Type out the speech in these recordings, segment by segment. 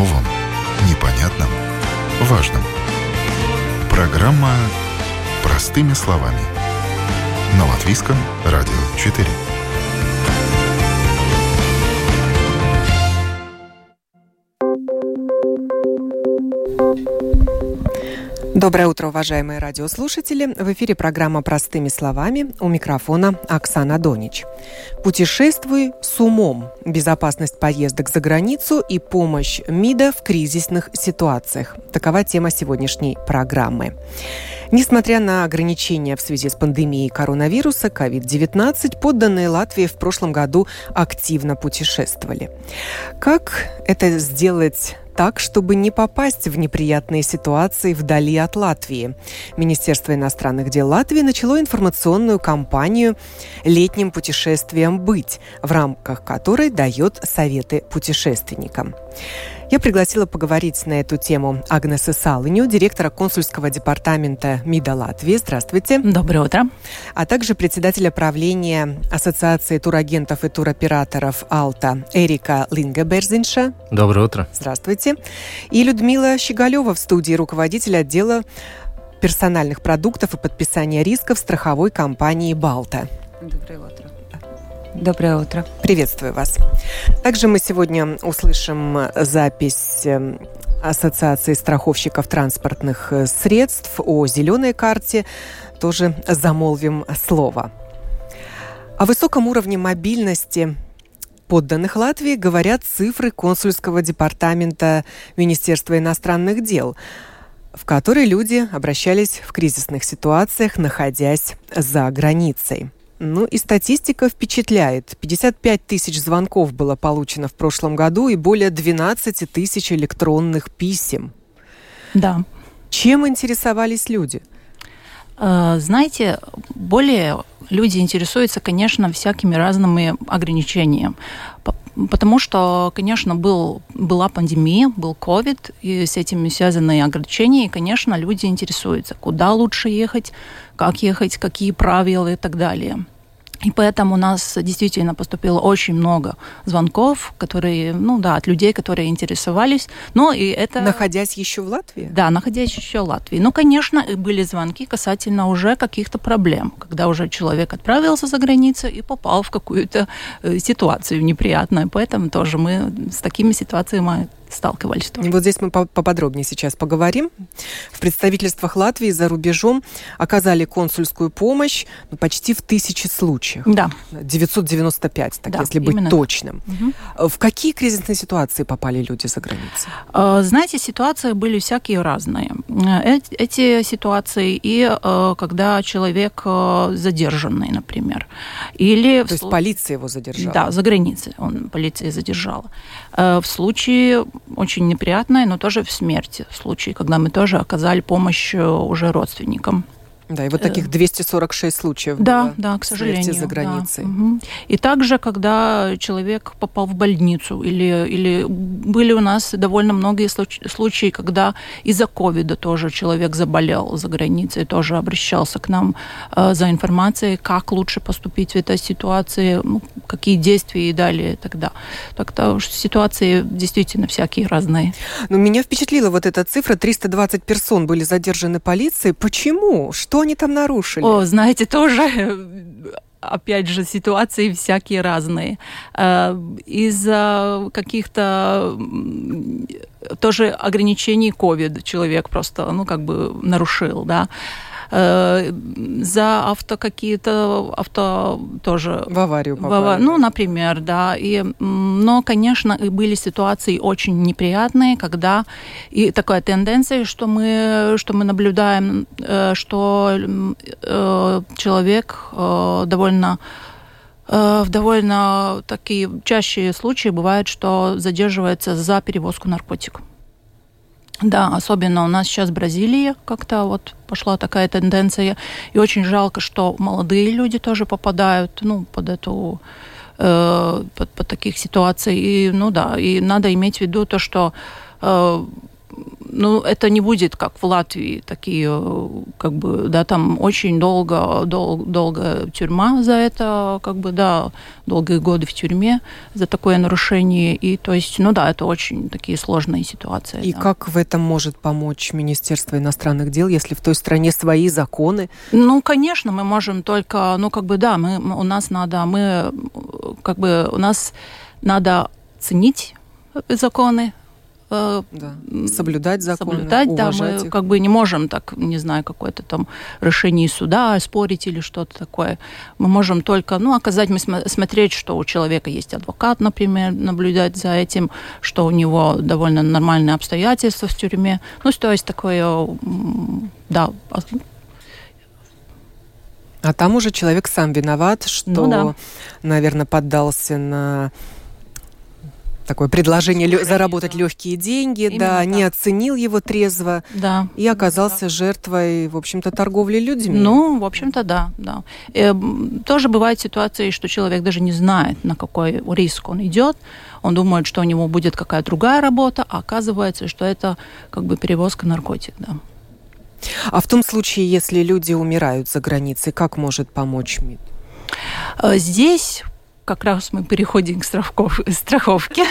новом, непонятном, важном. Программа «Простыми словами» на Латвийском радио 4. Доброе утро, уважаемые радиослушатели. В эфире программа «Простыми словами». У микрофона Оксана Донич. Путешествуй с умом. Безопасность поездок за границу и помощь МИДа в кризисных ситуациях. Такова тема сегодняшней программы. Несмотря на ограничения в связи с пандемией коронавируса COVID-19, подданные Латвии в прошлом году активно путешествовали. Как это сделать так, чтобы не попасть в неприятные ситуации вдали от Латвии? Министерство иностранных дел Латвии начало информационную кампанию «Летним путешествиям быть», в рамках которой дает советы путешественникам. Я пригласила поговорить на эту тему Агнесу Салиню, директора консульского департамента МИДа Латвии. Здравствуйте. Доброе утро. А также председателя правления Ассоциации турагентов и туроператоров «Алта» Эрика Лингабержиньша. Доброе утро. Здравствуйте. И Людмила Щеголева в студии, руководитель отдела персональных продуктов и подписания рисков страховой компании «Балта». Доброе утро. Доброе утро. Приветствую вас. Также мы сегодня услышим запись Ассоциации страховщиков транспортных средств о «Зеленой карте». Тоже замолвим слово. О высоком уровне мобильности подданных Латвии говорят цифры консульского департамента Министерства иностранных дел, в которые люди обращались в кризисных ситуациях, находясь за границей. Ну и статистика впечатляет. 55 тысяч звонков было получено в прошлом году и более 12 тысяч электронных писем. Да. Чем интересовались люди? Знаете, более люди интересуются, конечно, всякими разными ограничениями. Потому что, конечно, была пандемия, был COVID, и с этим связаны ограничения, и, конечно, люди интересуются, куда лучше ехать, какие правила и так далее. И поэтому у нас действительно поступило очень много звонков, которые, от людей, которые интересовались. Но и это... Находясь еще в Латвии? Да, находясь еще в Латвии. Ну, конечно, были звонки касательно уже каких-то проблем, когда уже человек отправился за границу и попал в какую-то ситуацию неприятную. Поэтому тоже мы с такими ситуациями сталкивались. Вот здесь мы поподробнее сейчас поговорим. В представительствах Латвии за рубежом оказали консульскую помощь почти в 1000 случаях. Да. 995, так да, если быть точным. Угу. В какие кризисные ситуации попали люди за границей? Знаете, ситуации были всякие разные. Эти ситуации и когда человек задержанный, например. Или то есть полиция его задержала? Да, за границей полиция задержала. В случае очень неприятное, но тоже в смерти случай, когда мы тоже оказали помощь уже родственникам. Да, и вот таких 246 случаев было, да, к сожалению, смерти за границей. Да. Угу. И также, когда человек попал в больницу, или были у нас довольно многие случаи, когда из-за ковида тоже человек заболел за границей, тоже обращался к нам за информацией, как лучше поступить в этой ситуации, какие действия и далее. Тогда. Так-то ситуации действительно всякие разные. Но меня впечатлила вот эта цифра. 320 персон были задержаны полицией. Почему? Что они там нарушили? О, знаете, тоже, опять же, ситуации всякие разные. Из-за каких-то тоже ограничений COVID человек просто, нарушил, да. За авто тоже... В аварию попали. Например, да. Но, конечно, и были ситуации очень неприятные, когда... И такая тенденция, что мы наблюдаем, что человек довольно такие чаще случаи бывают, что задерживается за перевозку наркотиков. Да, особенно у нас сейчас Бразилия как-то пошла такая тенденция. И очень жалко, что молодые люди тоже попадают под эту... под таких ситуаций. И надо иметь в виду то, что ну, это не будет, как в Латвии, такие, как бы, да, там очень долго тюрьма за это, как бы, да, долгие годы в тюрьме за такое нарушение. И, то есть, ну да, это очень такие сложные ситуации. И да. Как в этом может помочь Министерство иностранных дел, если в той стране свои законы? Ну, конечно, мы можем только, ну, как бы, да, у нас надо ценить законы, да. Соблюдать законы, уважать их. Мы как бы не можем так, не знаю, какое-то там решение суда спорить или что-то такое. Мы можем только, ну, смотреть, что у человека есть адвокат, например, наблюдать за этим, что у него довольно нормальные обстоятельства в тюрьме. Ну, то есть такое, да. А там уже человек сам виноват, что, ну, да, наверное, поддался на... такое предложение заработать легкие деньги, именно, да, не оценил его трезво, да, и оказался жертвой, в общем-то, торговли людьми. Ну, в общем-то, да. Тоже бывают ситуации, что человек даже не знает, на какой риск он идет, он думает, что у него будет какая-то другая работа, а оказывается, что это как бы перевозка наркотиков, да. А в том случае, если люди умирают за границей, как может помочь МИД? Здесь... как раз мы переходим к страховке.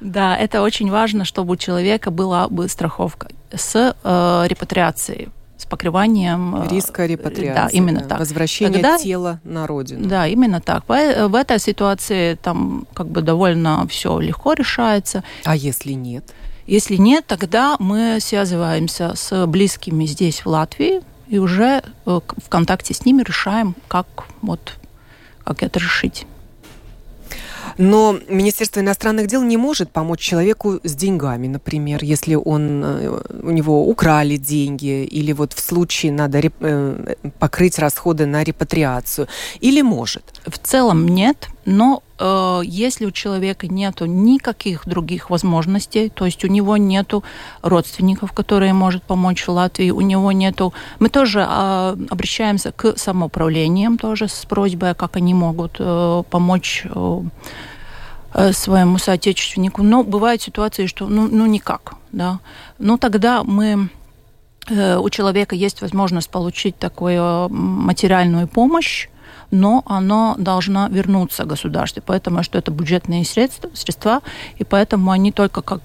Да, это очень важно, чтобы у человека была бы страховка с репатриацией, с покрыванием... риска репатриации. Да, именно так. Возвращение тела на родину. Да, именно так. В этой ситуации там как бы довольно все легко решается. А если нет? Если нет, тогда мы связываемся с близкими здесь, в Латвии, и уже в контакте с ними решаем, как это решить. Но Министерство иностранных дел не может помочь человеку с деньгами, например, если у него украли деньги, или вот в случае надо покрыть расходы на репатриацию, или может? В целом нет, но если у человека нет никаких других возможностей, то есть у него нет родственников, которые могут помочь в Латвии, у него нету... Мы тоже обращаемся к самоуправлениям тоже с просьбой, как они могут помочь своему соотечественнику. Но бывают ситуации, что никак. Да? Но тогда у человека есть возможность получить такую материальную помощь, но она должна вернуться государству, потому что это бюджетные средства, и поэтому они только как,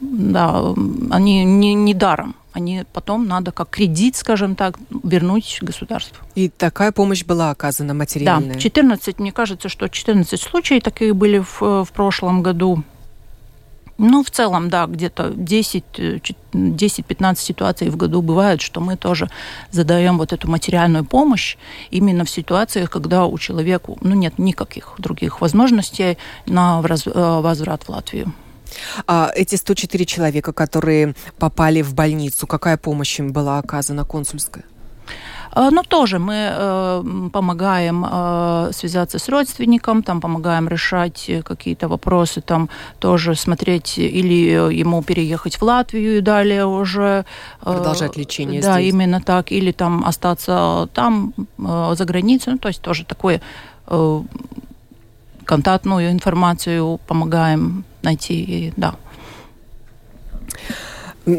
они не даром. Они потом надо как кредит, скажем так, вернуть государству. И такая помощь была оказана материальная? Да, 14, мне кажется, что 14 случаев таких были в прошлом году. Ну, в целом, да, где-то 10-15 ситуаций в году бывает, что мы тоже задаем вот эту материальную помощь именно в ситуациях, когда у человека нет никаких других возможностей на возврат в Латвию. А эти 104 человека, которые попали в больницу, какая помощь им была оказана консульская? Тоже мы помогаем связаться с родственником, там помогаем решать какие-то вопросы, там тоже смотреть, или ему переехать в Латвию и далее уже. Продолжать лечение здесь. Да, именно так. Или там остаться там, за границей. То есть тоже такую контактную информацию помогаем найти, да.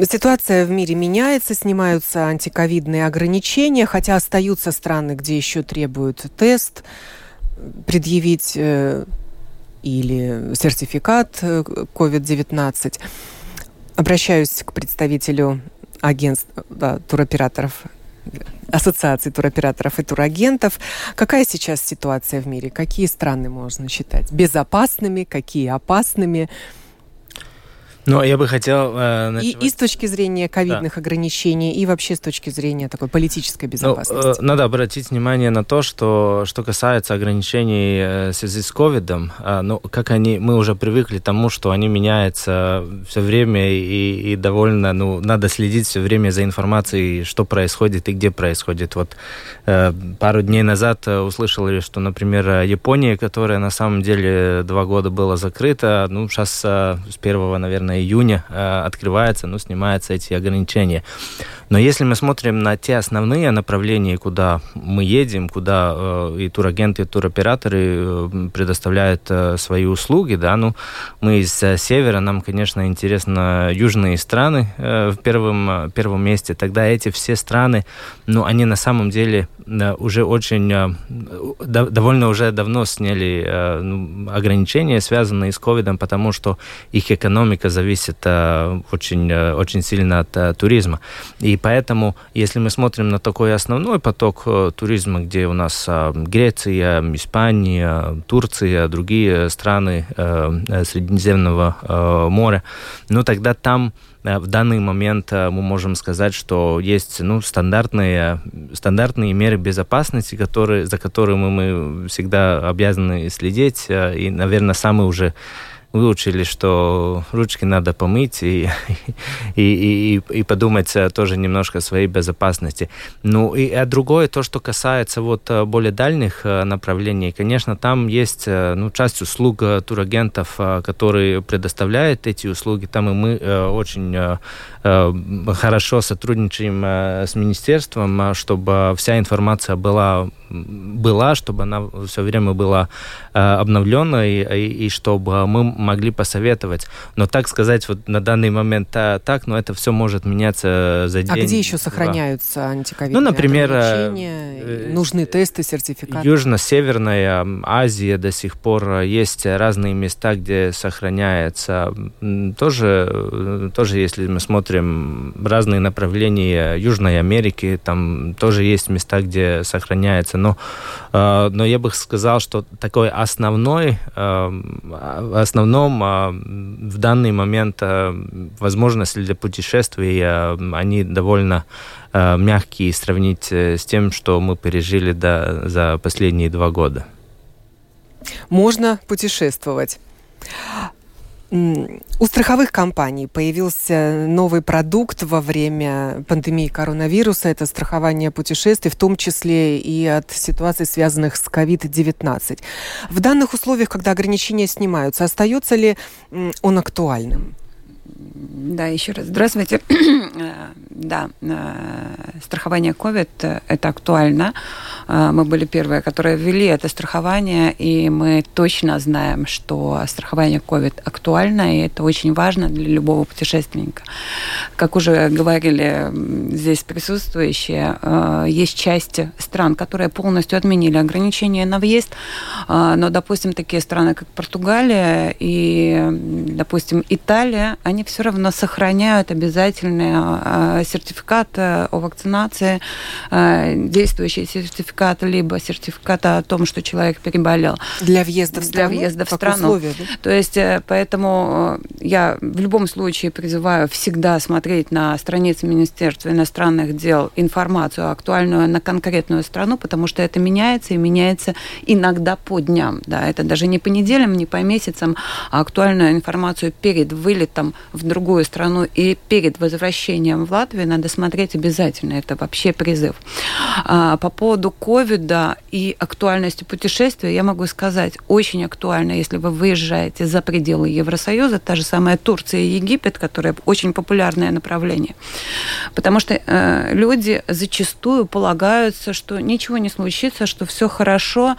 Ситуация в мире меняется, снимаются антиковидные ограничения, хотя остаются страны, где еще требуют тест предъявить или сертификат COVID-19. Обращаюсь к представителю туроператоров, ассоциации туроператоров и турагентов. Какая сейчас ситуация в мире? Какие страны можно считать безопасными, какие опасными? Я бы хотел... И с точки зрения ковидных ограничений, и вообще с точки зрения такой политической безопасности. Надо обратить внимание на то, что касается ограничений в связи с ковидом, мы уже привыкли к тому, что они меняются все время, и довольно, надо следить все время за информацией, что происходит и где происходит. Вот пару дней назад услышали, что, например, Япония, которая на самом деле 2 года была закрыта, сейчас с 1, наверное, июня открывается, снимаются эти ограничения. Но если мы смотрим на те основные направления, куда мы едем, куда и турагенты, и туроператоры предоставляют свои услуги, да, ну, мы из севера, нам, конечно, интересно южные страны в первом месте. Тогда эти все страны, ну, они на самом деле уже очень, довольно уже давно сняли ограничения, связанные с ковидом, потому что их экономика зависит очень, очень сильно от туризма. И поэтому, если мы смотрим на такой основной поток туризма, где у нас Греция, Испания, Турция, другие страны Средиземного моря, ну тогда там в данный момент мы можем сказать, что есть, ну, стандартные меры безопасности, за которыми мы всегда обязаны следить. И, наверное, самые уже выучили, что ручки надо помыть и подумать тоже немножко о своей безопасности. Ну, и а другое, то, что касается вот более дальних направлений, конечно, там есть, ну, часть услуг турагентов, которые предоставляют эти услуги. Там и мы очень хорошо сотрудничаем с министерством, чтобы вся информация была, чтобы она все время была обновлена и чтобы мы могли посоветовать. Но так сказать, вот на данный момент так, но это все может меняться за день. А где еще сохраняются антиковидные, ну, например, ограничения? Нужны тесты, сертификаты? Южно-Северная Азия до сих пор есть разные места, где сохраняется. Тоже если мы смотрим разные направления Южной Америки, там тоже есть места, где сохраняется. Но я бы сказал, что такой основном в данный момент возможности для путешествий, они довольно мягкие сравнить с тем, что мы пережили за последние 2 года. Можно путешествовать. У страховых компаний появился новый продукт во время пандемии коронавируса. Это страхование путешествий, в том числе и от ситуаций, связанных с COVID-19. В данных условиях, когда ограничения снимаются, остается ли он актуальным? Да, еще раз. Здравствуйте. Да, страхование COVID – это актуально. Мы были первые, которые ввели это страхование, и мы точно знаем, что страхование COVID актуально, и это очень важно для любого путешественника. Как уже говорили здесь присутствующие, есть часть стран, которые полностью отменили ограничения на въезд, но, допустим, такие страны, как Португалия и, допустим, Италия, они все равно сохраняют обязательный сертификат о вакцинации, действующий сертификат, либо сертификат о том, что человек переболел. Для въезда в страну? Для въезда в страну. Условие, да? То есть, поэтому я в любом случае призываю всегда смотреть на страницы Министерства иностранных дел информацию актуальную на конкретную страну, потому что это меняется, и меняется иногда по дням. Да, это даже не по неделям, не по месяцам, а актуальную информацию перед вылетом в другую страну и перед возвращением в Латвию надо смотреть обязательно. Это вообще призыв. По поводу ковида и актуальности путешествия я могу сказать, очень актуально, если вы выезжаете за пределы Евросоюза, та же самая Турция и Египет, которые очень популярное направление. Потому что люди зачастую полагаются, что ничего не случится, что все хорошо,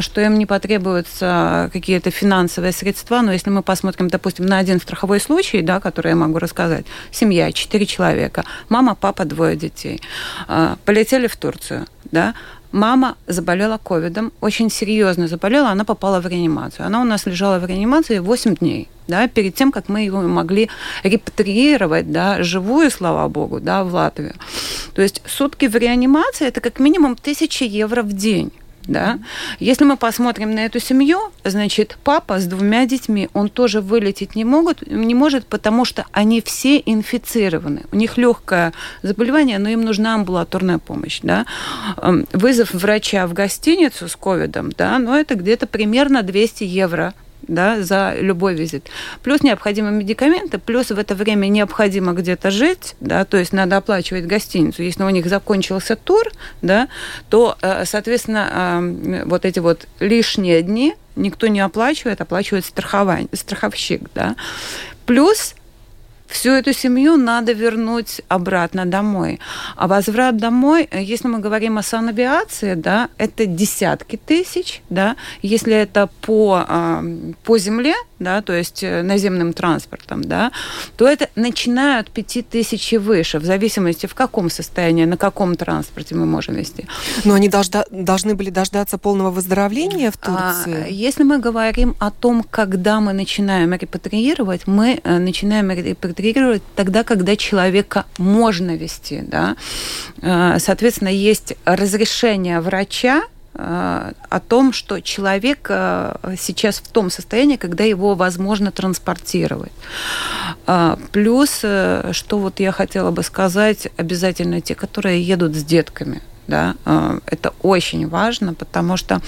что им не потребуются какие-то финансовые средства. Но если мы посмотрим, допустим, на один страховой случай, да, который я могу рассказать. Семья, 4 человека. Мама, папа, 2 детей. Полетели в Турцию, да. Мама заболела ковидом, очень серьезно заболела, она попала в реанимацию. Она у нас лежала в реанимации 8 дней, да, перед тем, как мы ее могли репатриировать, да, живую, слава богу, да, в Латвию. То есть сутки в реанимации – это как минимум 1000 евро в день. Да? Если мы посмотрим на эту семью, значит, папа с 2 детьми, он тоже вылететь не может, потому что они все инфицированы. У них легкое заболевание, но им нужна амбулаторная помощь. Да? Вызов врача в гостиницу с ковидом, да, но это где-то примерно 200 евро. Да, за любой визит. Плюс необходимы медикаменты, плюс в это время необходимо где-то жить, да, то есть надо оплачивать гостиницу. Если у них закончился тур, да, то, соответственно, вот эти вот лишние дни никто не оплачивает, оплачивает страховщик. Да. Плюс Всю эту семью надо вернуть обратно домой. А возврат домой, если мы говорим о санавиации, да, это десятки тысяч, да, если это по земле, да, то есть наземным транспортом, да, то это начиная от 5000 и выше, в зависимости, в каком состоянии, на каком транспорте мы можем вести. Но они должны были дождаться полного выздоровления в Турции? Если мы говорим о том, когда мы начинаем репатриировать, мы начинаем репатриировать тогда, когда человека можно везти, да. Соответственно, есть разрешение врача о том, что человек сейчас в том состоянии, когда его возможно транспортировать. Плюс, что вот я хотела бы сказать, обязательно те, которые едут с детками. Да, это очень важно, потому что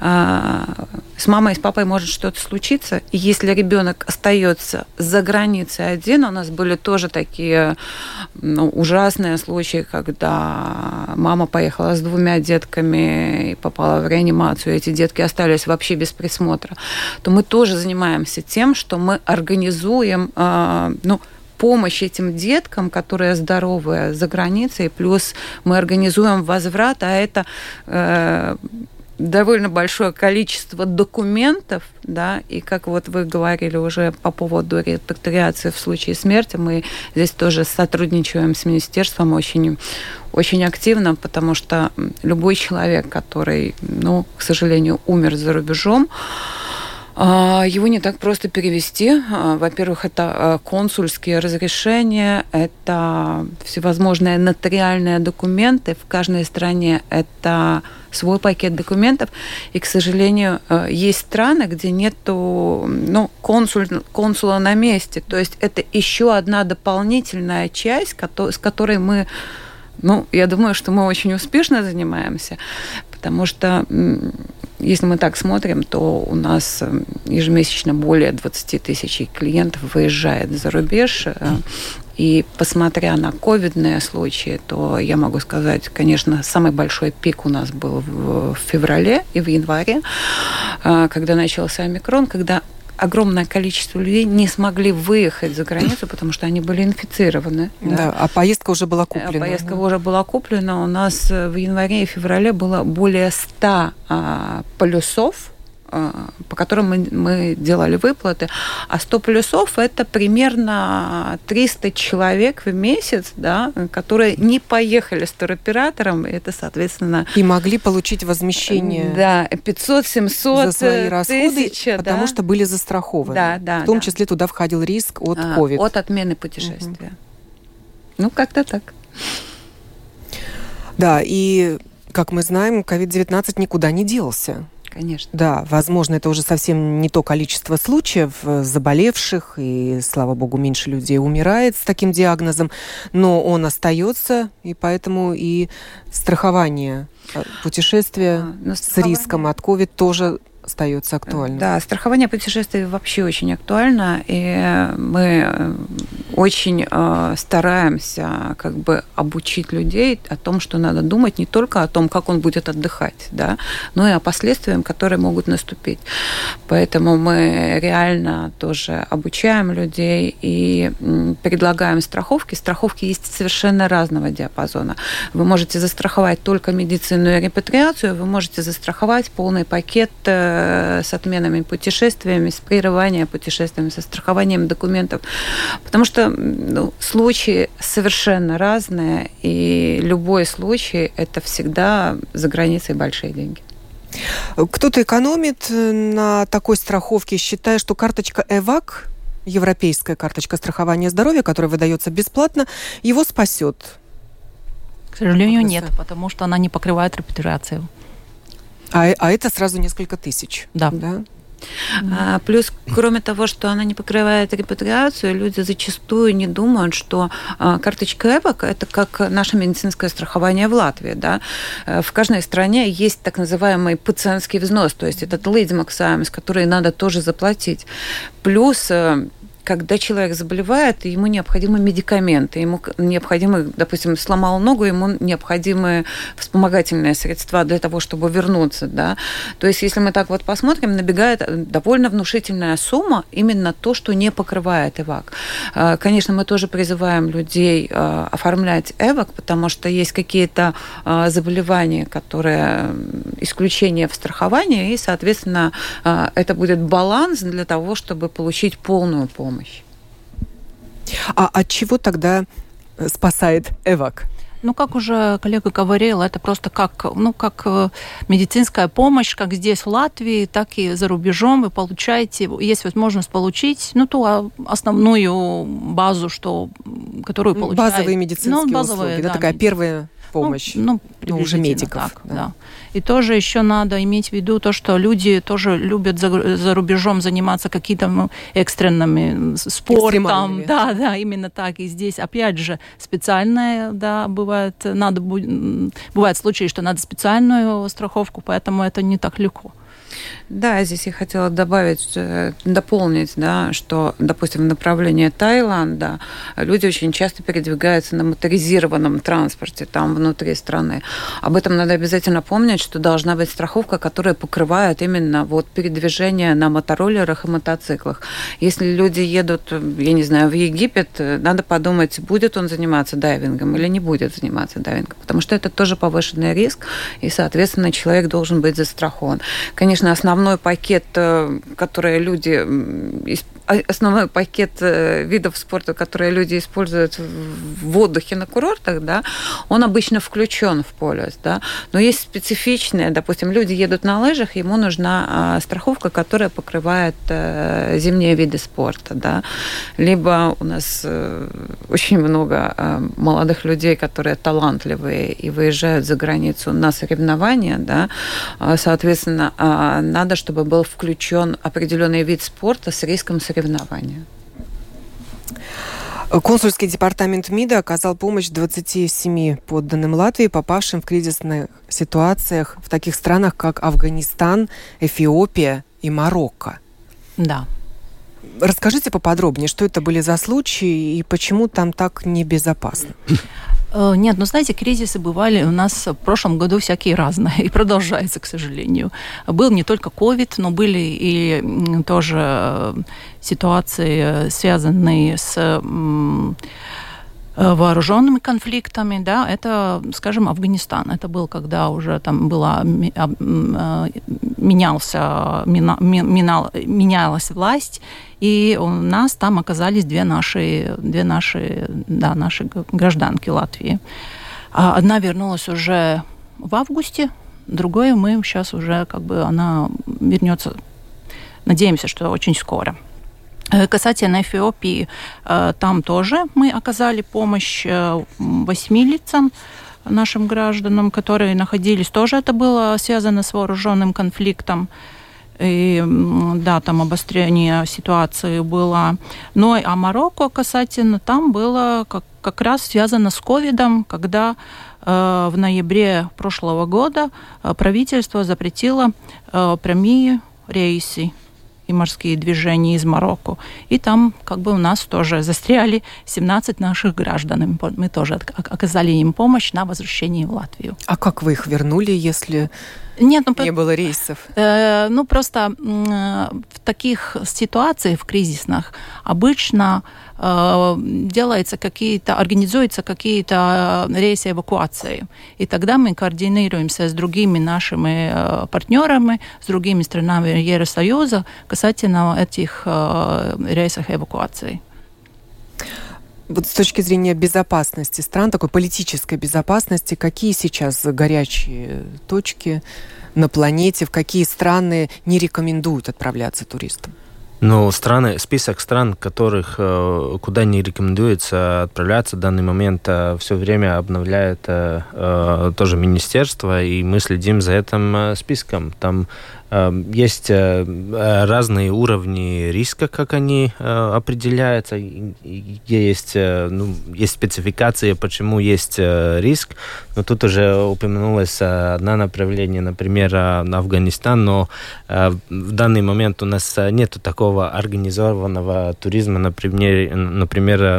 с мамой и с папой может что-то случиться. И если ребенок остается за границей один, у нас были тоже такие ужасные случаи, когда мама поехала с 2 детками и попала в реанимацию, эти детки остались вообще без присмотра, то мы тоже занимаемся тем, что мы организуем... помощь этим деткам, которые здоровые за границей, плюс мы организуем возврат, а это довольно большое количество документов, да, и как вот вы говорили уже по поводу репатриации в случае смерти, мы здесь тоже сотрудничаем с министерством очень, очень активно, потому что любой человек, который, к сожалению, умер за рубежом, его не так просто перевести. Во-первых, это консульские разрешения, это всевозможные нотариальные документы. В каждой стране это свой пакет документов. И, к сожалению, есть страны, где нету консула на месте. То есть это еще одна дополнительная часть, с которой мы, я думаю, что мы очень успешно занимаемся, потому что... Если мы так смотрим, то у нас ежемесячно более 20 тысяч клиентов выезжает за рубеж. И посмотря на ковидные случаи, то я могу сказать, конечно, самый большой пик у нас был в феврале и в январе, когда начался омикрон, когда огромное количество людей не смогли выехать за границу, потому что они были инфицированы. Да. А поездка уже была куплена. У нас в январе и феврале было более 100 полюсов, по которым мы делали выплаты. А 100 полюсов – это примерно 300 человек в месяц, да, которые не поехали с туроператором. Это, соответственно... И могли получить возмещение. Да, 500-700 за свои расходы, тысяча, потому что были застрахованы. Да, в том числе туда входил риск от COVID. От отмены путешествия. Как-то так. Да, и, как мы знаем, COVID-19 никуда не делся. Конечно. Да, возможно, это уже совсем не то количество случаев заболевших, и, слава богу, меньше людей умирает с таким диагнозом, но он остается, и поэтому и страхование путешествия с риском от COVID тоже остается актуальным. Да, страхование путешествий вообще очень актуально, и мы очень стараемся обучить людей о том, что надо думать не только о том, как он будет отдыхать, да, но и о последствиях, которые могут наступить. Поэтому мы реально тоже обучаем людей и предлагаем страховки. Страховки есть совершенно разного диапазона. Вы можете застраховать только медицинную репатриацию, вы можете застраховать полный пакет с отменами путешествиями, с прерыванием путешествиями, со страхованием документов. Потому что случаи совершенно разные, и любой случай – это всегда за границей большие деньги. Кто-то экономит на такой страховке, считая, что карточка EVAK, европейская карточка страхования здоровья, которая выдается бесплатно, его спасет. К сожалению, нет, потому что она не покрывает репатриацию. А это сразу несколько тысяч. Да. Плюс, кроме того, что она не покрывает репатриацию, люди зачастую не думают, что карточка EVAK – это как наше медицинское страхование в Латвии. Да? В каждой стране есть так называемый пациентский взнос, то есть этот līdzmaksājums, который надо тоже заплатить. Плюс когда человек заболевает, ему необходимы медикаменты, ему необходимы, допустим, сломал ногу, ему необходимы вспомогательные средства для того, чтобы вернуться, да. То есть, если мы так вот посмотрим, набегает довольно внушительная сумма, именно то, что не покрывает EVAK. Конечно, мы тоже призываем людей оформлять EVAK, потому что есть какие-то заболевания, которые исключение в страховании, и, соответственно, это будет баланс для того, чтобы получить полную помощь. А от чего тогда спасает EVAK? Ну, как уже коллега говорила, это просто как медицинская помощь, как здесь в Латвии, так и за рубежом. Вы получаете, есть возможность получить, ну, ту основную базу, которую получаете. Базовые медицинские услуги, да, такая первая помощь, уже медиков. Так, да. И тоже еще надо иметь в виду то, что люди тоже любят за рубежом заниматься какими-то экстренными спортом. Да, именно так. И здесь, опять же, специальная, да, бывают случаи, что надо специальную страховку, поэтому это не так легко. Да, здесь я хотела дополнить, да, что, допустим, в направлении Таиланда люди очень часто передвигаются на моторизированном транспорте там внутри страны. Об этом надо обязательно помнить, что должна быть страховка, которая покрывает именно вот передвижение на мотороллерах и мотоциклах. Если люди едут, я не знаю, в Египет, надо подумать, будет он заниматься дайвингом или не будет заниматься дайвингом, потому что это тоже повышенный риск, и, соответственно, человек должен быть застрахован. Конечно, основной пакет, основной пакет видов спорта, которые люди используют в отдыхе на курортах, да, он обычно включен в полис, да. Но есть специфичные, допустим, люди едут на лыжах, ему нужна страховка, которая покрывает зимние виды спорта, да. Либо у нас очень много молодых людей, которые талантливые и выезжают за границу на соревнования, да. Соответственно, надо, чтобы был включен определенный вид спорта с риском соревнования. Консульский департамент МИДа оказал помощь 27 подданным Латвии, попавшим в кризисных ситуациях в таких странах, как Афганистан, Эфиопия и Марокко. Да. Расскажите поподробнее, что это были за случаи и почему там так небезопасно? Нет, знаете, кризисы бывали у нас в прошлом году всякие разные и продолжаются, к сожалению. Был не только COVID, но были и тоже ситуации, связанные с вооруженными конфликтами, да, это, скажем, Афганистан. Это был, когда уже там менялась власть, и у нас там оказались наши гражданки Латвии. Одна вернулась уже в августе, другая она вернется, надеемся, что очень скоро. Касательно Эфиопии, там тоже мы оказали помощь 8 лицам, нашим гражданам, которые находились. Тоже это было связано с вооруженным конфликтом. И, да, там обострение ситуации было. Но а Марокко касательно, там было как раз связано с ковидом, когда в ноябре прошлого года правительство запретило прямые рейсы и морские движения из Марокко. И там у нас тоже застряли 17 наших граждан. Мы тоже оказали им помощь на возвращении в Латвию. А как вы их вернули, если не было рейсов? В таких ситуациях, в кризисных, обычно организуются какие-то рейсы эвакуации. И тогда мы координируемся с другими нашими партнерами, с другими странами Евросоюза касательно этих рейсов эвакуации. Вот с точки зрения безопасности стран, такой политической безопасности, какие сейчас горячие точки на планете, в какие страны не рекомендуют отправляться туристам? Список стран, куда не рекомендуется отправляться в данный момент, все время обновляет тоже министерство, и мы следим за этим списком. Там Есть разные уровни риска, как они определяются. Есть спецификации, почему есть риск. Но тут уже упомянулось одно направление, например, на Афганистан, но в данный момент у нас нет такого организованного туризма, например,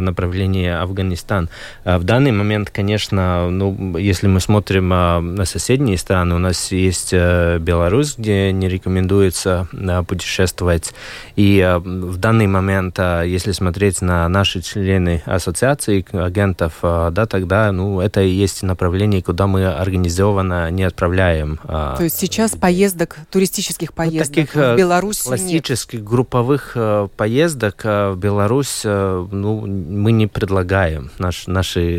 направление Афганистан. В данный момент, конечно, если мы смотрим на соседние страны, у нас есть Беларусь, где не рекомендуется путешествовать. И в данный момент, если смотреть на наши члены ассоциации агентов, да, тогда это и есть направление, куда мы организованно не отправляем. То есть сейчас поездок, туристических поездок таких в Беларусь нет? Классических групповых поездок в Беларусь мы не предлагаем. Наши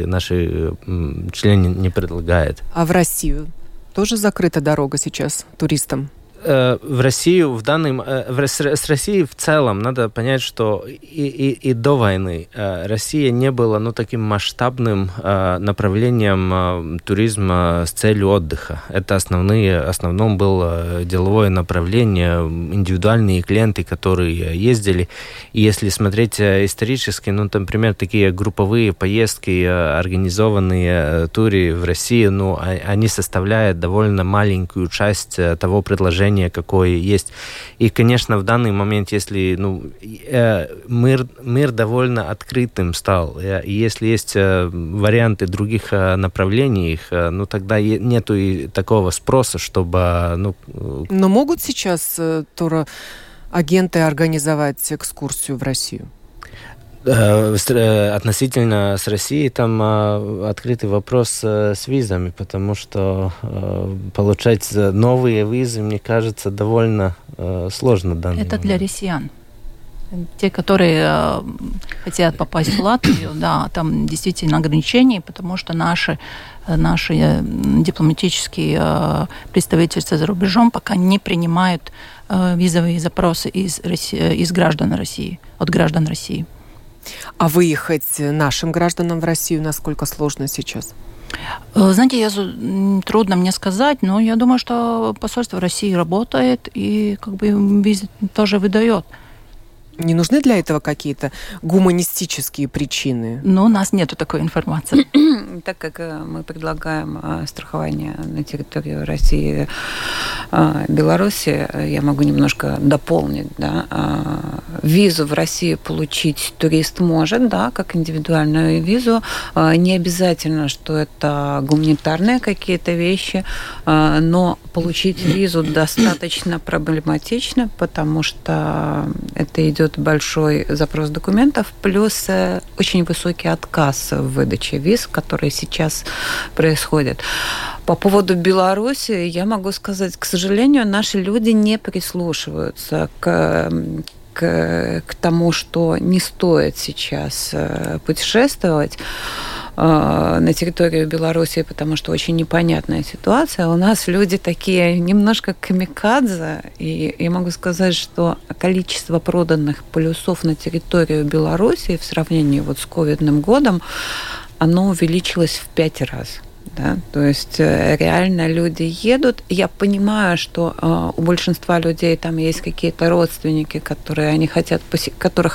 члены не предлагают. А в Россию тоже закрыта дорога сейчас туристам? С Россией в целом надо понять, что и до войны Россия не была таким масштабным направлением туризма с целью отдыха. Это основном было деловое направление, индивидуальные клиенты, которые ездили. И если смотреть исторически, например, такие групповые поездки, организованные туры в России, они составляют довольно маленькую часть того предложения, какое есть. И, конечно, в данный момент, если мир довольно открытым стал, и если есть варианты других направлений, тогда нету и такого спроса, чтобы... Но могут сейчас турагенты организовать экскурсию в Россию? Относительно с Россией там открытый вопрос с визами, потому что получать новые визы, мне кажется, довольно сложно. Это для россиян. Те, которые хотят попасть в Латвию, да, там действительно ограничения, потому что наши дипломатические представительства за рубежом пока не принимают визовые запросы из граждан России, от граждан России. А выехать нашим гражданам в Россию насколько сложно сейчас? Знаете, трудно мне сказать, но я думаю, что посольство России работает и визы тоже выдает. Не нужны для этого какие-то гуманистические причины? Но у нас нету такой информации. Так как мы предлагаем страхование на территорию России, Беларуси, я могу немножко дополнить. Да. Визу в Россию получить турист может, да, как индивидуальную визу. Не обязательно, что это гуманитарные какие-то вещи, но получить визу достаточно проблематично, потому что это идет большой запрос документов, плюс очень высокий отказ в выдаче виз, который сейчас происходит. По поводу Беларуси я могу сказать, к сожалению, наши люди не прислушиваются к тому, что не стоит сейчас путешествовать на территорию Беларуси, потому что очень непонятная ситуация. У нас люди такие немножко камикадзе, и я могу сказать, что количество проданных полюсов на территорию Беларуси в сравнении с ковидным годом, оно увеличилось в 5 раз. Да? То есть реально люди едут. Я понимаю, что у большинства людей там есть какие-то родственники, которых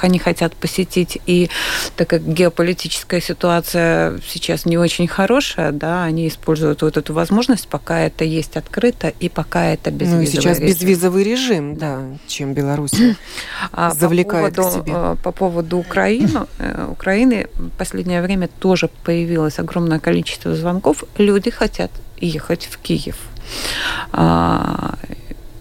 они хотят посетить. И так как геополитическая ситуация сейчас не очень хорошая, да, они используют вот эту возможность, пока это есть открыто и пока это безвизовый режим. Сейчас безвизовый режим, да, чем Беларусь завлекает к себе. По поводу Украины в последнее время тоже появилось огромное количество звонков. Люди хотят ехать в Киев.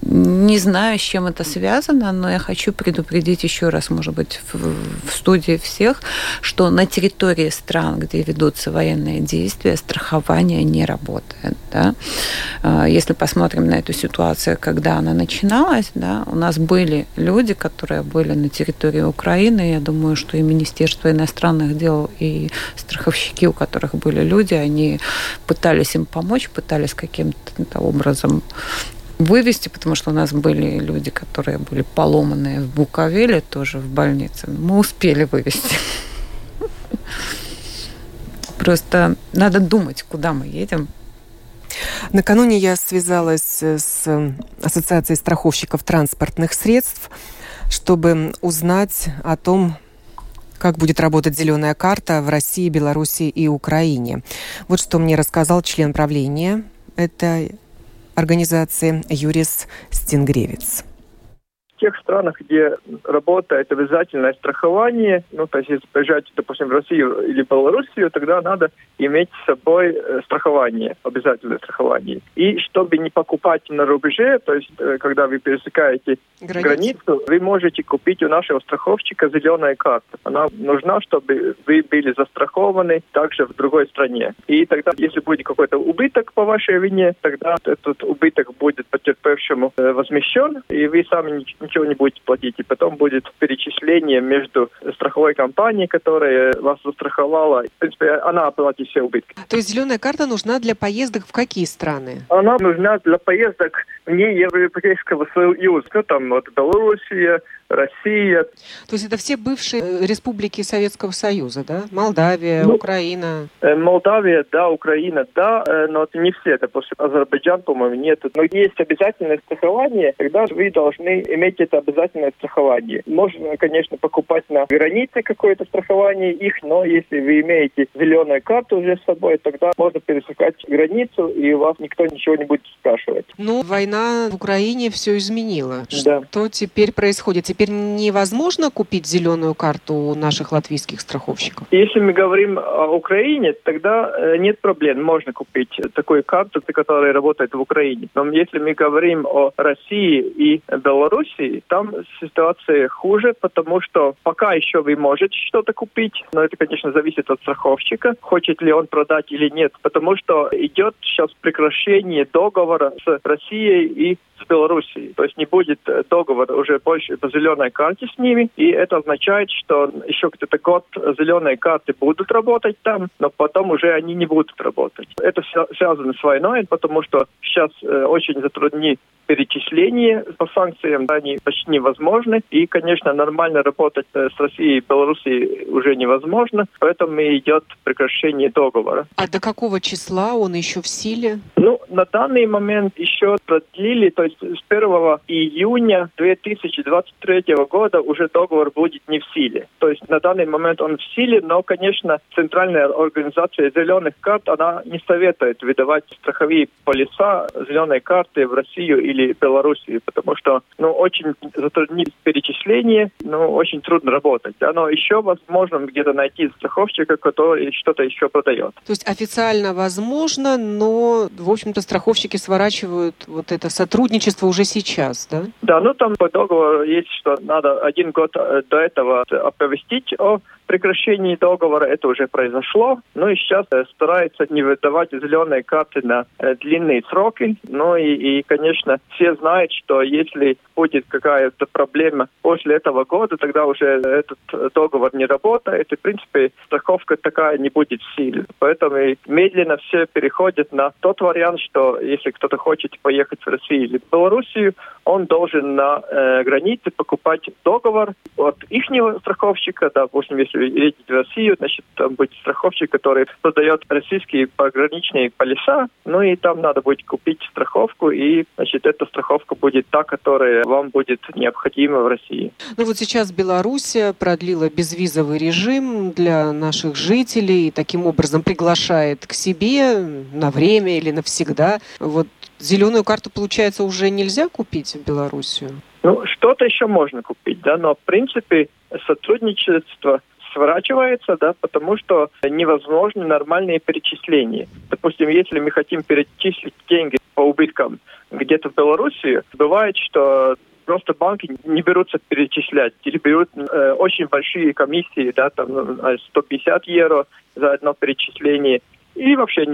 Не знаю, с чем это связано, но я хочу предупредить еще раз, может быть, в студии всех, что на территории стран, где ведутся военные действия, страхование не работает. Да? Если посмотрим на эту ситуацию, когда она начиналась, да, у нас были люди, которые были на территории Украины, я думаю, что и Министерство иностранных дел, и страховщики, у которых были люди, они пытались им помочь, пытались каким-то образом вывести, потому что у нас были люди, которые были поломанные в Буковеле, тоже в больнице. Мы успели вывести. Просто надо думать, куда мы едем. Накануне я связалась с Ассоциацией страховщиков транспортных средств, чтобы узнать о том, как будет работать «Зеленая карта» в России, Белоруссии и Украине. Вот что мне рассказал член правления этой организации Юрис Стингревец. В тех странах, где работает обязательное страхование, ну, то есть, если приезжаете, допустим, в Россию или Белоруссию, тогда надо иметь с собой страхование, обязательное страхование. И чтобы не покупать на рубеже, то есть, когда вы пересекаете границу, вы можете купить у нашего страховщика «Зеленая карта». Она нужна, чтобы вы были застрахованы также в другой стране. И тогда, если будет какой-то убыток по вашей вине, тогда этот убыток будет потерпевшему возмещен, и вы сами ничего не будете платить. И потом будет перечисление между страховой компанией, которая вас застраховала. В принципе, она платит все убытки. То есть «Зеленая карта» нужна для поездок в какие страны? Она нужна для поездок вне Европейского союза. Ну, там вот Белоруссия, Россия. То есть это все бывшие республики Советского Союза, да? Молдавия, ну, Украина. Молдавия, да, Украина, да, но это не все. Допустим, Азербайджан, по-моему, нет. Но есть обязательное страхование, тогда вы должны иметь это обязательное страхование. Можно, конечно, покупать на границе какое-то страхование их, но если вы имеете зеленую карту уже с собой, тогда можно пересекать границу, и вас никто ничего не будет спрашивать. Ну, война в Украине все изменила. Да. Что теперь происходит? Теперь невозможно купить зеленую карту у наших латвийских страховщиков? Если мы говорим о Украине, тогда нет проблем. Можно купить такую карту, которая работает в Украине. Но если мы говорим о России и Белоруссии, там ситуация хуже, потому что пока еще вы можете что-то купить, но это, конечно, зависит от страховщика, хочет ли он продать или нет. Потому что идет сейчас прекращение договора с Россией и с Белоруссией. То есть не будет договора уже больше по зеленой карте с ними. И это означает, что еще где-то год зеленые карты будут работать там, но потом уже они не будут работать. Это связано с войной, потому что сейчас очень затруднены перечисления по санкциям. Они почти невозможны. И, конечно, нормально работать с Россией и Белоруссией уже невозможно. Поэтому идет прекращение договора. А до какого числа он еще в силе? Ну, на данный момент еще продлили, то есть с 1 июня 2023 года уже договор будет не в силе. То есть на данный момент он в силе, но, конечно, Центральная организация «Зеленых карт», она не советует выдавать страховые полиса «Зеленой карты» в Россию или Белоруссию, потому что, ну, очень затруднит перечисление, ну, очень трудно работать. Но еще возможно где-то найти страховщика, который что-то еще продает. То есть официально возможно, но, в общем-то, страховщики сворачивают вот это сотрудничество уже сейчас, да? Да, ну, там по договору есть, что надо 1 год до этого оповестить о прекращении договора. Это уже произошло. Ну, и сейчас стараются не выдавать зеленые карты на длинные сроки. Ну, и конечно, все знают, что если будет какая-то проблема после этого года, тогда уже этот договор не работает. И, в принципе, страховка такая не будет в силе. Поэтому медленно все переходят на тот вариант, что если кто-то хочет поехать в Россию или в Белоруссию, он должен на границе покупать договор от ихнего страховщика. Допустим, если едете в Россию, значит, там будет страховщик, который продает российские пограничные полиса. Ну и там надо будет купить страховку, и, значит, эта страховка будет та, которая вам будет необходима в России. Ну вот сейчас Белоруссия продлила безвизовый режим для наших жителей и таким образом приглашает к себе на время или навсегда. Вот зеленую карту, получается, уже нельзя купить в Белоруссию? Ну, что-то еще можно купить, да, но в принципе сотрудничество сворачивается, да, потому что невозможны нормальные перечисления. Допустим, если мы хотим перечислить деньги по убыткам где-то в Белоруссии, бывает, что просто банки не берутся перечислять, или берут очень большие комиссии, да, там 150 евро за одно перечисление. И вообще,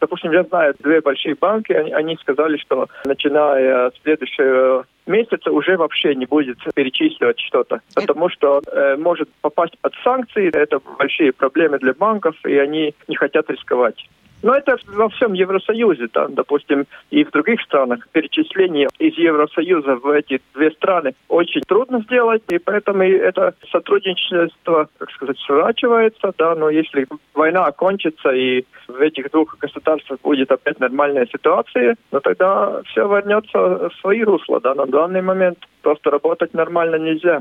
допустим, я знаю, 2 большие банки, они сказали, что начиная с следующего месяца уже вообще не будет перечисливать что-то, потому что может попасть под санкции. Это большие проблемы для банков, и они не хотят рисковать. Но это во всем Евросоюзе, там, допустим, и в других странах. Перечисление из Евросоюза в эти две страны очень трудно сделать, и поэтому это сотрудничество, как сказать, сворачивается, да, но если война окончится и в этих двух государствах будет опять нормальная ситуация, но тогда все вернется в свои русла, да, на данный момент просто работать нормально нельзя.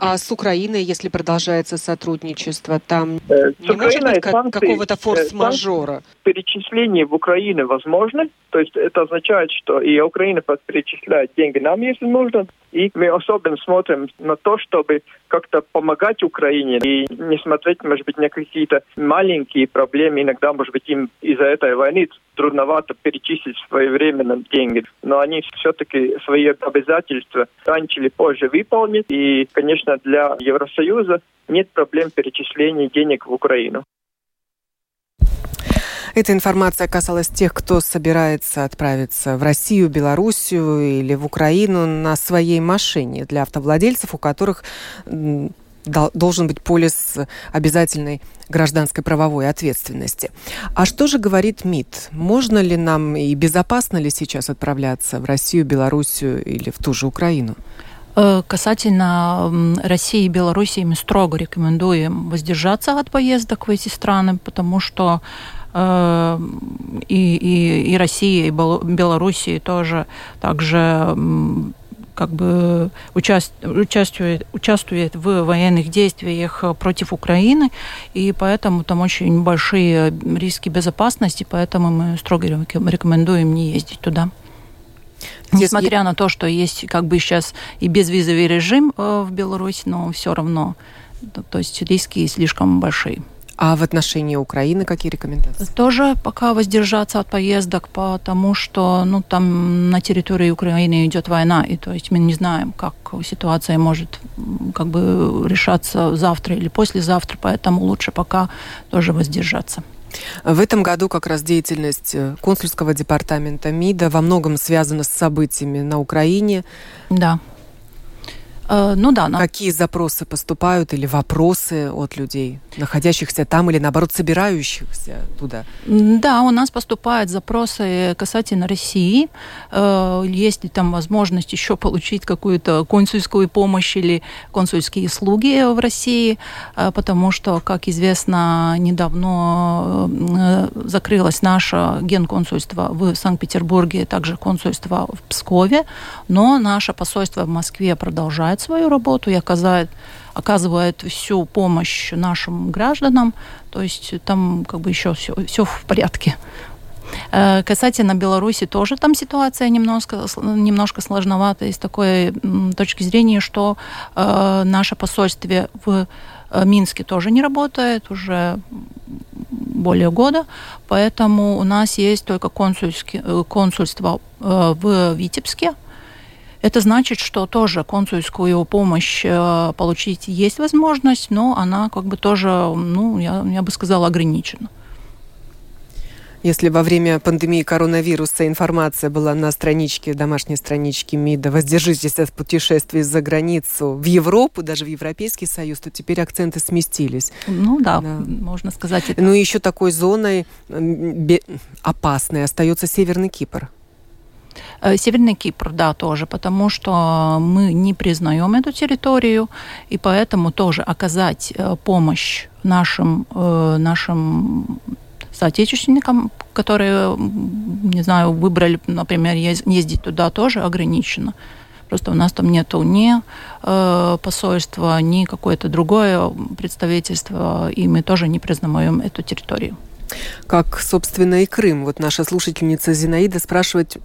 А с Украиной, если продолжается сотрудничество, там не может быть какого-то форс-мажора? Перечисление в Украину возможно, то есть это означает, что и Украина перечисляет деньги нам, если нужно, и мы особенно смотрим на то, чтобы как-то помогать Украине и не смотреть, может быть, на какие-то маленькие проблемы. Иногда, может быть, им из-за этой войны трудновато перечислить своевременно деньги. Но они все-таки свои обязательства раньше или позже выполнят. И, конечно, для Евросоюза нет проблем перечисления денег в Украину. Эта информация касалась тех, кто собирается отправиться в Россию, Белоруссию или в Украину на своей машине, для автовладельцев, у которых должен быть полис обязательной гражданской правовой ответственности. А что же говорит МИД? Можно ли нам и безопасно ли сейчас отправляться в Россию, Белоруссию или в ту же Украину? Касательно России и Белоруссии мы строго рекомендуем воздержаться от поездок в эти страны, потому что и Россия, и Белоруссия тоже также как бы участвует в военных действиях против Украины, и поэтому там очень большие риски безопасности, поэтому мы строго рекомендуем не ездить туда. Несмотря на то, что есть как бы сейчас и безвизовый режим в Беларуси, но все равно, то есть риски слишком большие. А в отношении Украины какие рекомендации? Тоже пока воздержаться от поездок, потому что ну, там на территории Украины идет война, и то есть мы не знаем, как ситуация может как бы решаться завтра или послезавтра, поэтому лучше пока тоже воздержаться. В этом году как раз деятельность консульского департамента МИДа во многом связана с событиями на Украине. Да. Какие запросы поступают или вопросы от людей, находящихся там или, наоборот, собирающихся туда? Да, у нас поступают запросы касательно России. Есть ли там возможность еще получить какую-то консульскую помощь или консульские услуги в России, потому что, как известно, недавно закрылось наше генконсульство в Санкт-Петербурге, также консульство в Пскове, но наше посольство в Москве продолжает свою работу и оказывает всю помощь нашим гражданам. То есть там как бы еще все в порядке. Касательно Беларуси тоже там ситуация немножко сложновата из такой точки зрения, что наше посольство в Минске тоже не работает уже более года, поэтому у нас есть только консульство в Витебске. Это значит, что тоже консульскую помощь получить есть возможность, но она как бы тоже, я бы сказала, ограничена. Если во время пандемии коронавируса информация была на домашней страничке МИДа «Воздержитесь от путешествий за границу в Европу, даже в Европейский Союз», то теперь акценты сместились. Можно сказать это. Ну и еще такой зоной опасной остается Северный Кипр. Северный Кипр, да, тоже, потому что мы не признаем эту территорию, и поэтому тоже оказать помощь нашим соотечественникам, которые, не знаю, выбрали, например, ездить туда, тоже ограничено. Просто у нас там нету ни посольства, ни какое-то другое представительство, и мы тоже не признаем эту территорию. Как, собственно, и Крым. Вот наша слушательница Зинаида спрашивает,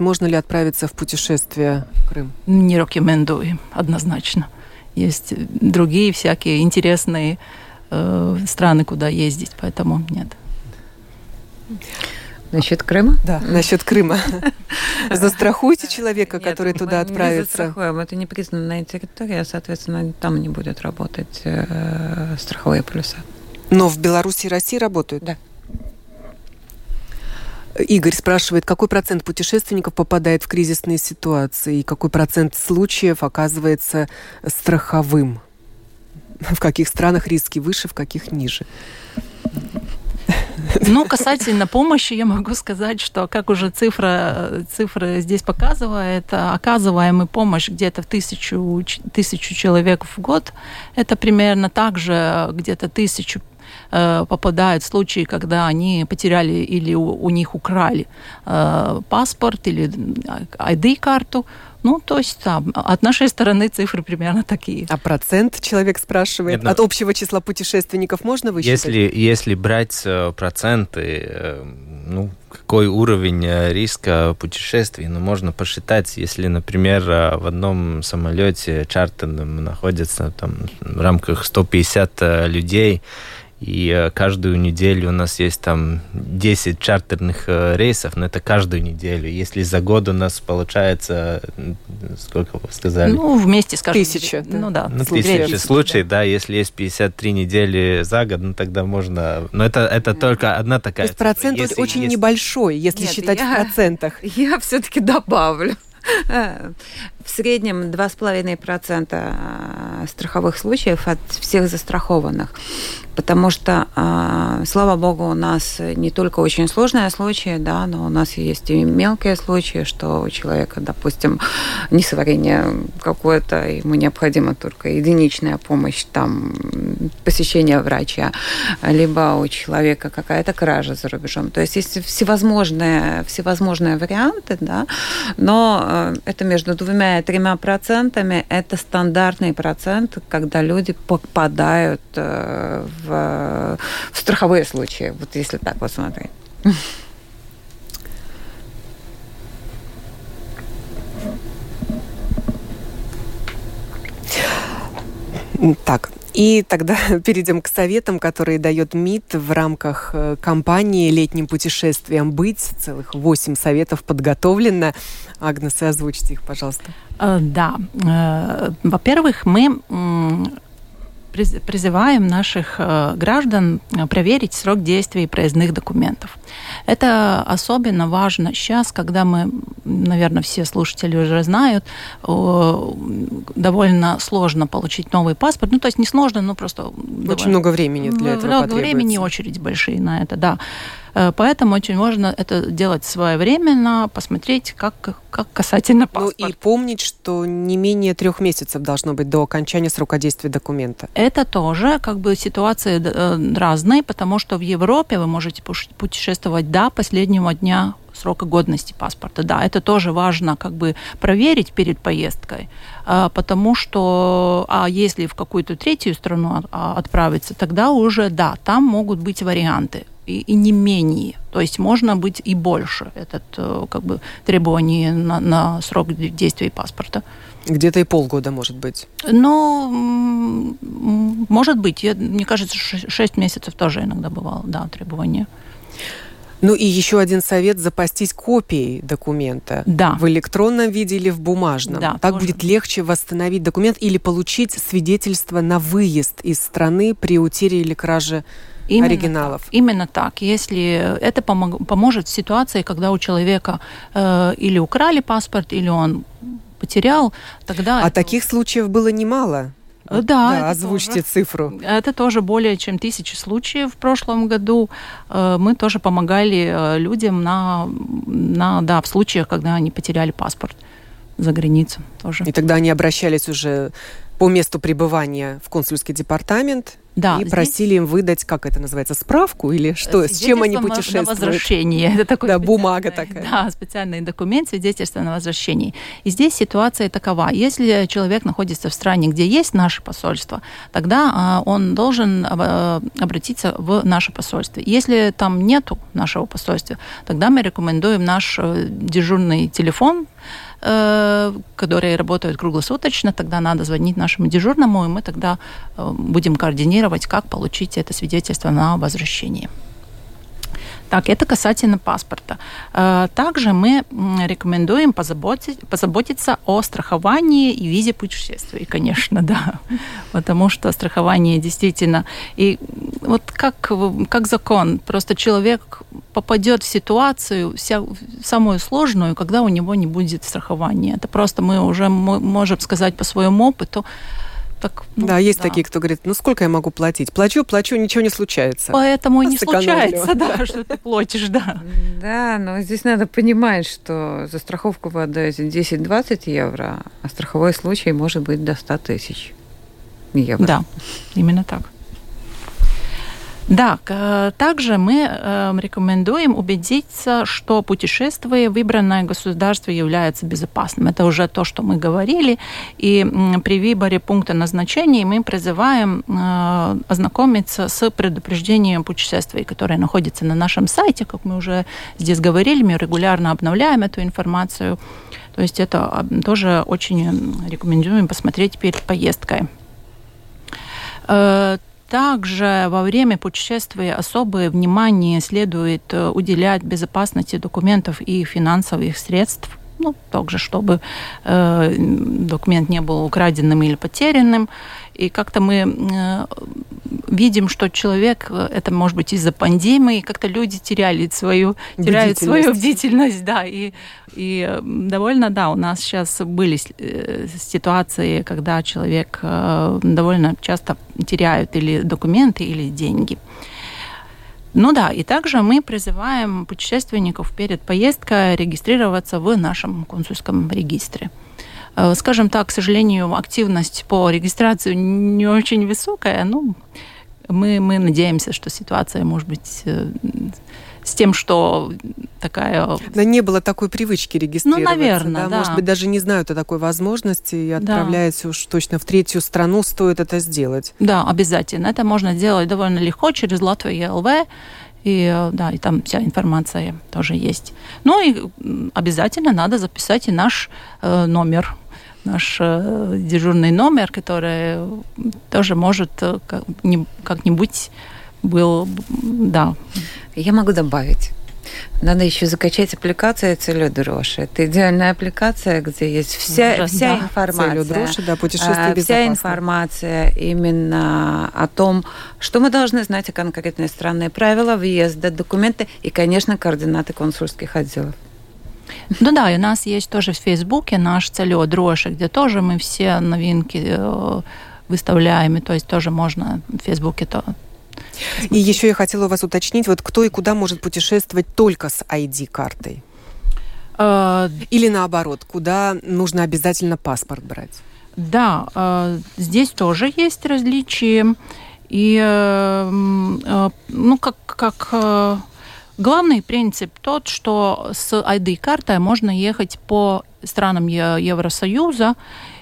можно ли отправиться в путешествие в Крым. Не рекомендую, однозначно. Есть другие всякие интересные страны, куда ездить, поэтому нет. Насчет Крыма? Да, насчет Крыма. Застрахуйте человека, который туда отправится. Не застрахуем. Это не признанная территория, соответственно, там не будут работать страховые полисы. Но в Беларуси и России работают? Да. Игорь спрашивает, какой процент путешественников попадает в кризисные ситуации и какой процент случаев оказывается страховым? В каких странах риски выше, в каких ниже? Ну, касательно помощи, я могу сказать, что, как уже цифры здесь показывают, оказываемая помощь где-то в 1000 человек в год. Это примерно так же где-то 1000 попадают в случаи, когда они потеряли или у них украли паспорт или ID-карту. Ну, то есть там, от нашей стороны цифры примерно такие. А процент, человек спрашивает, от общего числа путешественников можно высчитать? Если брать проценты, ну, какой уровень риска путешествий, ну, можно посчитать, если, например, в одном самолете чартерном находится там, в рамках 150 людей, и каждую неделю у нас есть там 10 чартерных рейсов, но это каждую неделю. Если за год у нас получается, сколько вы сказали? Ну, вместе, скажем, 1000. Ну, да. Ну, 1000 случаев, да, если есть 53 недели за год, ну, тогда можно... Но это только одна такая... То есть процент очень небольшой, если считать в процентах. Я все-таки добавлю. В среднем 2,5% страховых случаев от всех застрахованных, потому что, слава богу, у нас не только очень сложные случаи, да, но у нас есть и мелкие случаи, что у человека, допустим, несварение какое-то, ему необходима только единичная помощь, там, посещение врача, либо у человека какая-то кража за рубежом. То есть есть всевозможные варианты, да, но это между 2-3%, это стандартный процент, когда люди попадают в страховые случаи, вот если так вот смотреть. Так. И тогда перейдем к советам, которые дает МИД в рамках кампании «Летним путешествиям быть». Целых 8 советов подготовлено. Агнеса, озвучите их, пожалуйста. Да. Во-первых, мы призываем наших граждан проверить срок действия проездных документов. Это особенно важно сейчас, когда мы, наверное, все слушатели уже знают, довольно сложно получить новый паспорт. Ну, то есть не сложно, но просто... Очень много времени для этого потребуется. Много времени, очереди большие на это, да. Поэтому очень важно это делать своевременно, посмотреть, как касательно паспорта. Ну и помнить, что не менее 3 месяцев должно быть до окончания срока действия документа. Это тоже как бы ситуации разные, потому что в Европе вы можете путешествовать до последнего дня срока годности паспорта. Да, это тоже важно как бы проверить перед поездкой, потому что, если в какую-то третью страну отправиться, тогда уже, да, там могут быть варианты. И не менее. То есть можно быть и больше как бы, требований на срок действия паспорта. Где-то и полгода, может быть. Ну, может быть. Мне кажется, 6 месяцев тоже иногда бывало, да, требования. Ну и еще один совет – запастись копией документа. Да. В электронном виде или в бумажном. Да, так тоже будет легче восстановить документ или получить свидетельство на выезд из страны при утере или краже оригиналов. Именно так. Если это поможет в ситуации, когда у человека или украли паспорт, или он потерял, тогда... Таких случаев было немало. Да, озвучьте цифру. Это тоже более чем 1000 случаев в прошлом году. Мы тоже помогали людям в случаях, когда они потеряли паспорт за границу тоже. И тогда они обращались уже по месту пребывания в консульский департамент, да, и просили им выдать, как это называется, справку или что, с чем они путешествуют? Свидетельство на возвращение. Это такой бумага такая. Да, специальный документ, свидетельство на возвращение. И здесь ситуация такова. Если человек находится в стране, где есть наше посольство, тогда он должен обратиться в наше посольство. Если там нету нашего посольства, тогда мы рекомендуем наш дежурный телефон, которые работают круглосуточно, тогда надо звонить нашему дежурному, и мы тогда будем координировать, как получить это свидетельство на возвращение. Так, это касательно паспорта. Также мы рекомендуем позаботиться о страховании и визе путешествий, конечно, да. Потому что страхование действительно... И вот как закон, просто человек попадет в ситуацию самую сложную, когда у него не будет страхования. Это просто мы уже можем сказать по своему опыту, так... Ну, да, есть такие, кто говорит, ну сколько я могу платить? Плачу, ничего не случается. Поэтому не случается, да, что ты платишь, да. Да, но здесь надо понимать, что за страховку вы отдаете 10-20 евро, а страховой случай может быть до 100 тысяч евро. Да, именно так. Да, также мы рекомендуем убедиться, что путешествие в выбранное государство является безопасным. Это уже то, что мы говорили. И при выборе пункта назначения мы призываем ознакомиться с предупреждением путешествий, которое находится на нашем сайте. Как мы уже здесь говорили, мы регулярно обновляем эту информацию. То есть это тоже очень рекомендуем посмотреть перед поездкой. Также во время путешествия особое внимание следует уделять безопасности документов и финансовых средств. Ну, также, чтобы документ не был украденным или потерянным. И как-то мы видим, что человек, это может быть из-за пандемии, как-то люди теряют свою бдительность, да. И довольно, да, у нас сейчас были ситуации, когда человек довольно часто теряет или документы, или деньги. Ну да, и также мы призываем путешественников перед поездкой регистрироваться в нашем консульском регистре. Скажем так, к сожалению, активность по регистрации не очень высокая, но мы надеемся, что ситуация, может быть, с тем, что такая... Да, не было такой привычки регистрироваться. Ну, наверное, да. Может быть, даже не знают о такой возможности, и отправляясь уж точно в третью страну, стоит это сделать. Да, обязательно. Это можно делать довольно легко через Latvia.lv, и, да, и там вся информация тоже есть. Ну и обязательно надо записать и наш номер, наш дежурный номер, который тоже может как-нибудь... был, да. Я могу добавить. Надо еще закачать аппликацию «Ceļo Droši». Это идеальная аппликация, где есть вся информация. «Ceļo Droši», да, путешествие безопасно. Вся информация именно о том, что мы должны знать о конкретной стране, правила въезда, документы и, конечно, координаты консульских отделов. Ну да, и у нас есть тоже в Фейсбуке наш «Ceļo Droši», где тоже мы все новинки выставляем, и то есть тоже можно в Фейсбуке то. И еще я хотела у вас уточнить, вот кто и куда может путешествовать только с ID-картой? Или наоборот, куда нужно обязательно паспорт брать? Да, здесь тоже есть различия. И, ну, как главный принцип тот, что с ID-картой можно ехать по странам Евросоюза,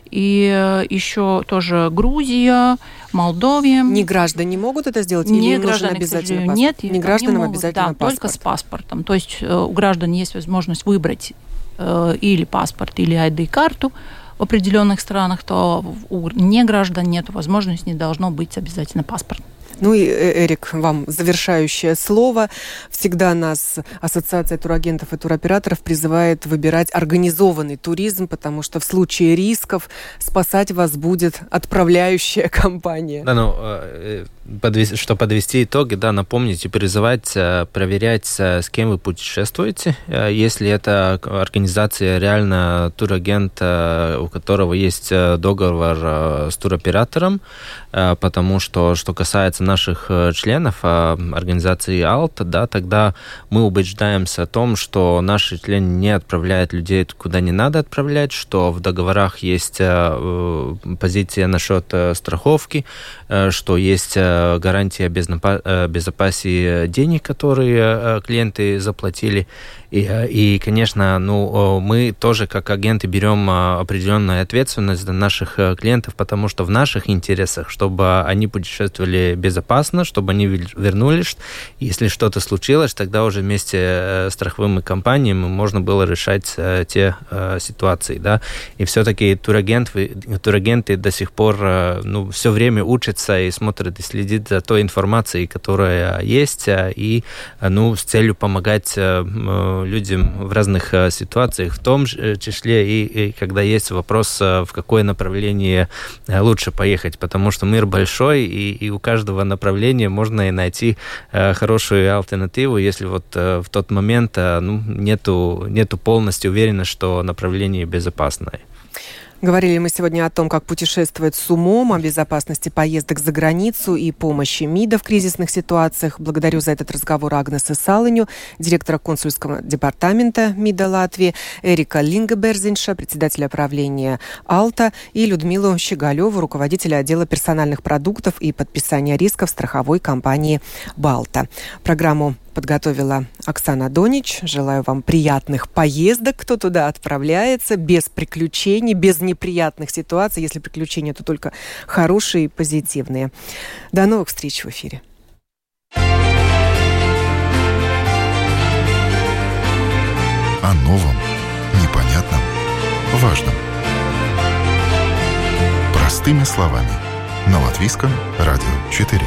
и еще тоже Грузия, Молдовия. Не граждане могут это сделать? Или не граждане, обязательно нет. Не гражданам не обязательно, да, паспорт. Только с паспортом. То есть у граждан есть возможность выбрать или паспорт, или ID-карту в определенных странах, то у неграждан нет возможности, не должно быть обязательно паспорт. Ну и, Эрик, вам завершающее слово. Всегда нас Ассоциация турагентов и туроператоров призывает выбирать организованный туризм, потому что в случае рисков спасать вас будет отправляющая компания. Да, чтобы подвести итоги, да, напомнить и призывать проверять, с кем вы путешествуете. Если это организация реально турагента, у которого есть договор с туроператором, потому что, что касается наших членов организации Алта, да, тогда мы убеждаемся о том, что наши члены не отправляют людей куда не надо отправлять, что в договорах есть позиция насчет страховки, что есть гарантия безопасности денег, которые клиенты заплатили. И, конечно, ну, мы тоже как агенты берем определенную ответственность за наших клиентов, потому что в наших интересах, чтобы они путешествовали безопасно, чтобы они вернулись. Если что-то случилось, тогда уже вместе с страховыми компаниями можно было решать те ситуации. Да? И все-таки турагенты до сих пор все время учатся и смотрят, и следят за той информацией, которая есть, и с целью помогать людям в разных ситуациях, в том же числе и когда есть вопрос, в какое направление лучше поехать, потому что мир большой, и у каждого направления можно и найти хорошую альтернативу, если вот в тот момент нету полностью уверенности, что направление безопасное. Говорили мы сегодня о том, как путешествовать с умом, о безопасности поездок за границу и помощи МИДа в кризисных ситуациях. Благодарю за этот разговор Агнесу Салиню, директора консульского департамента МИДа Латвии, Эрика Лингабержиньша, председателя правления Алта, и Людмилу Щеголеву, руководителя отдела персональных продуктов и подписания рисков страховой компании «Балта». Программу подготовила Оксана Донич. Желаю вам приятных поездок, кто туда отправляется, без приключений, без неприятных ситуаций. Если приключения, то только хорошие и позитивные. До новых встреч в эфире. О новом, непонятном, важном. Простыми словами. На Латвийском радио 4.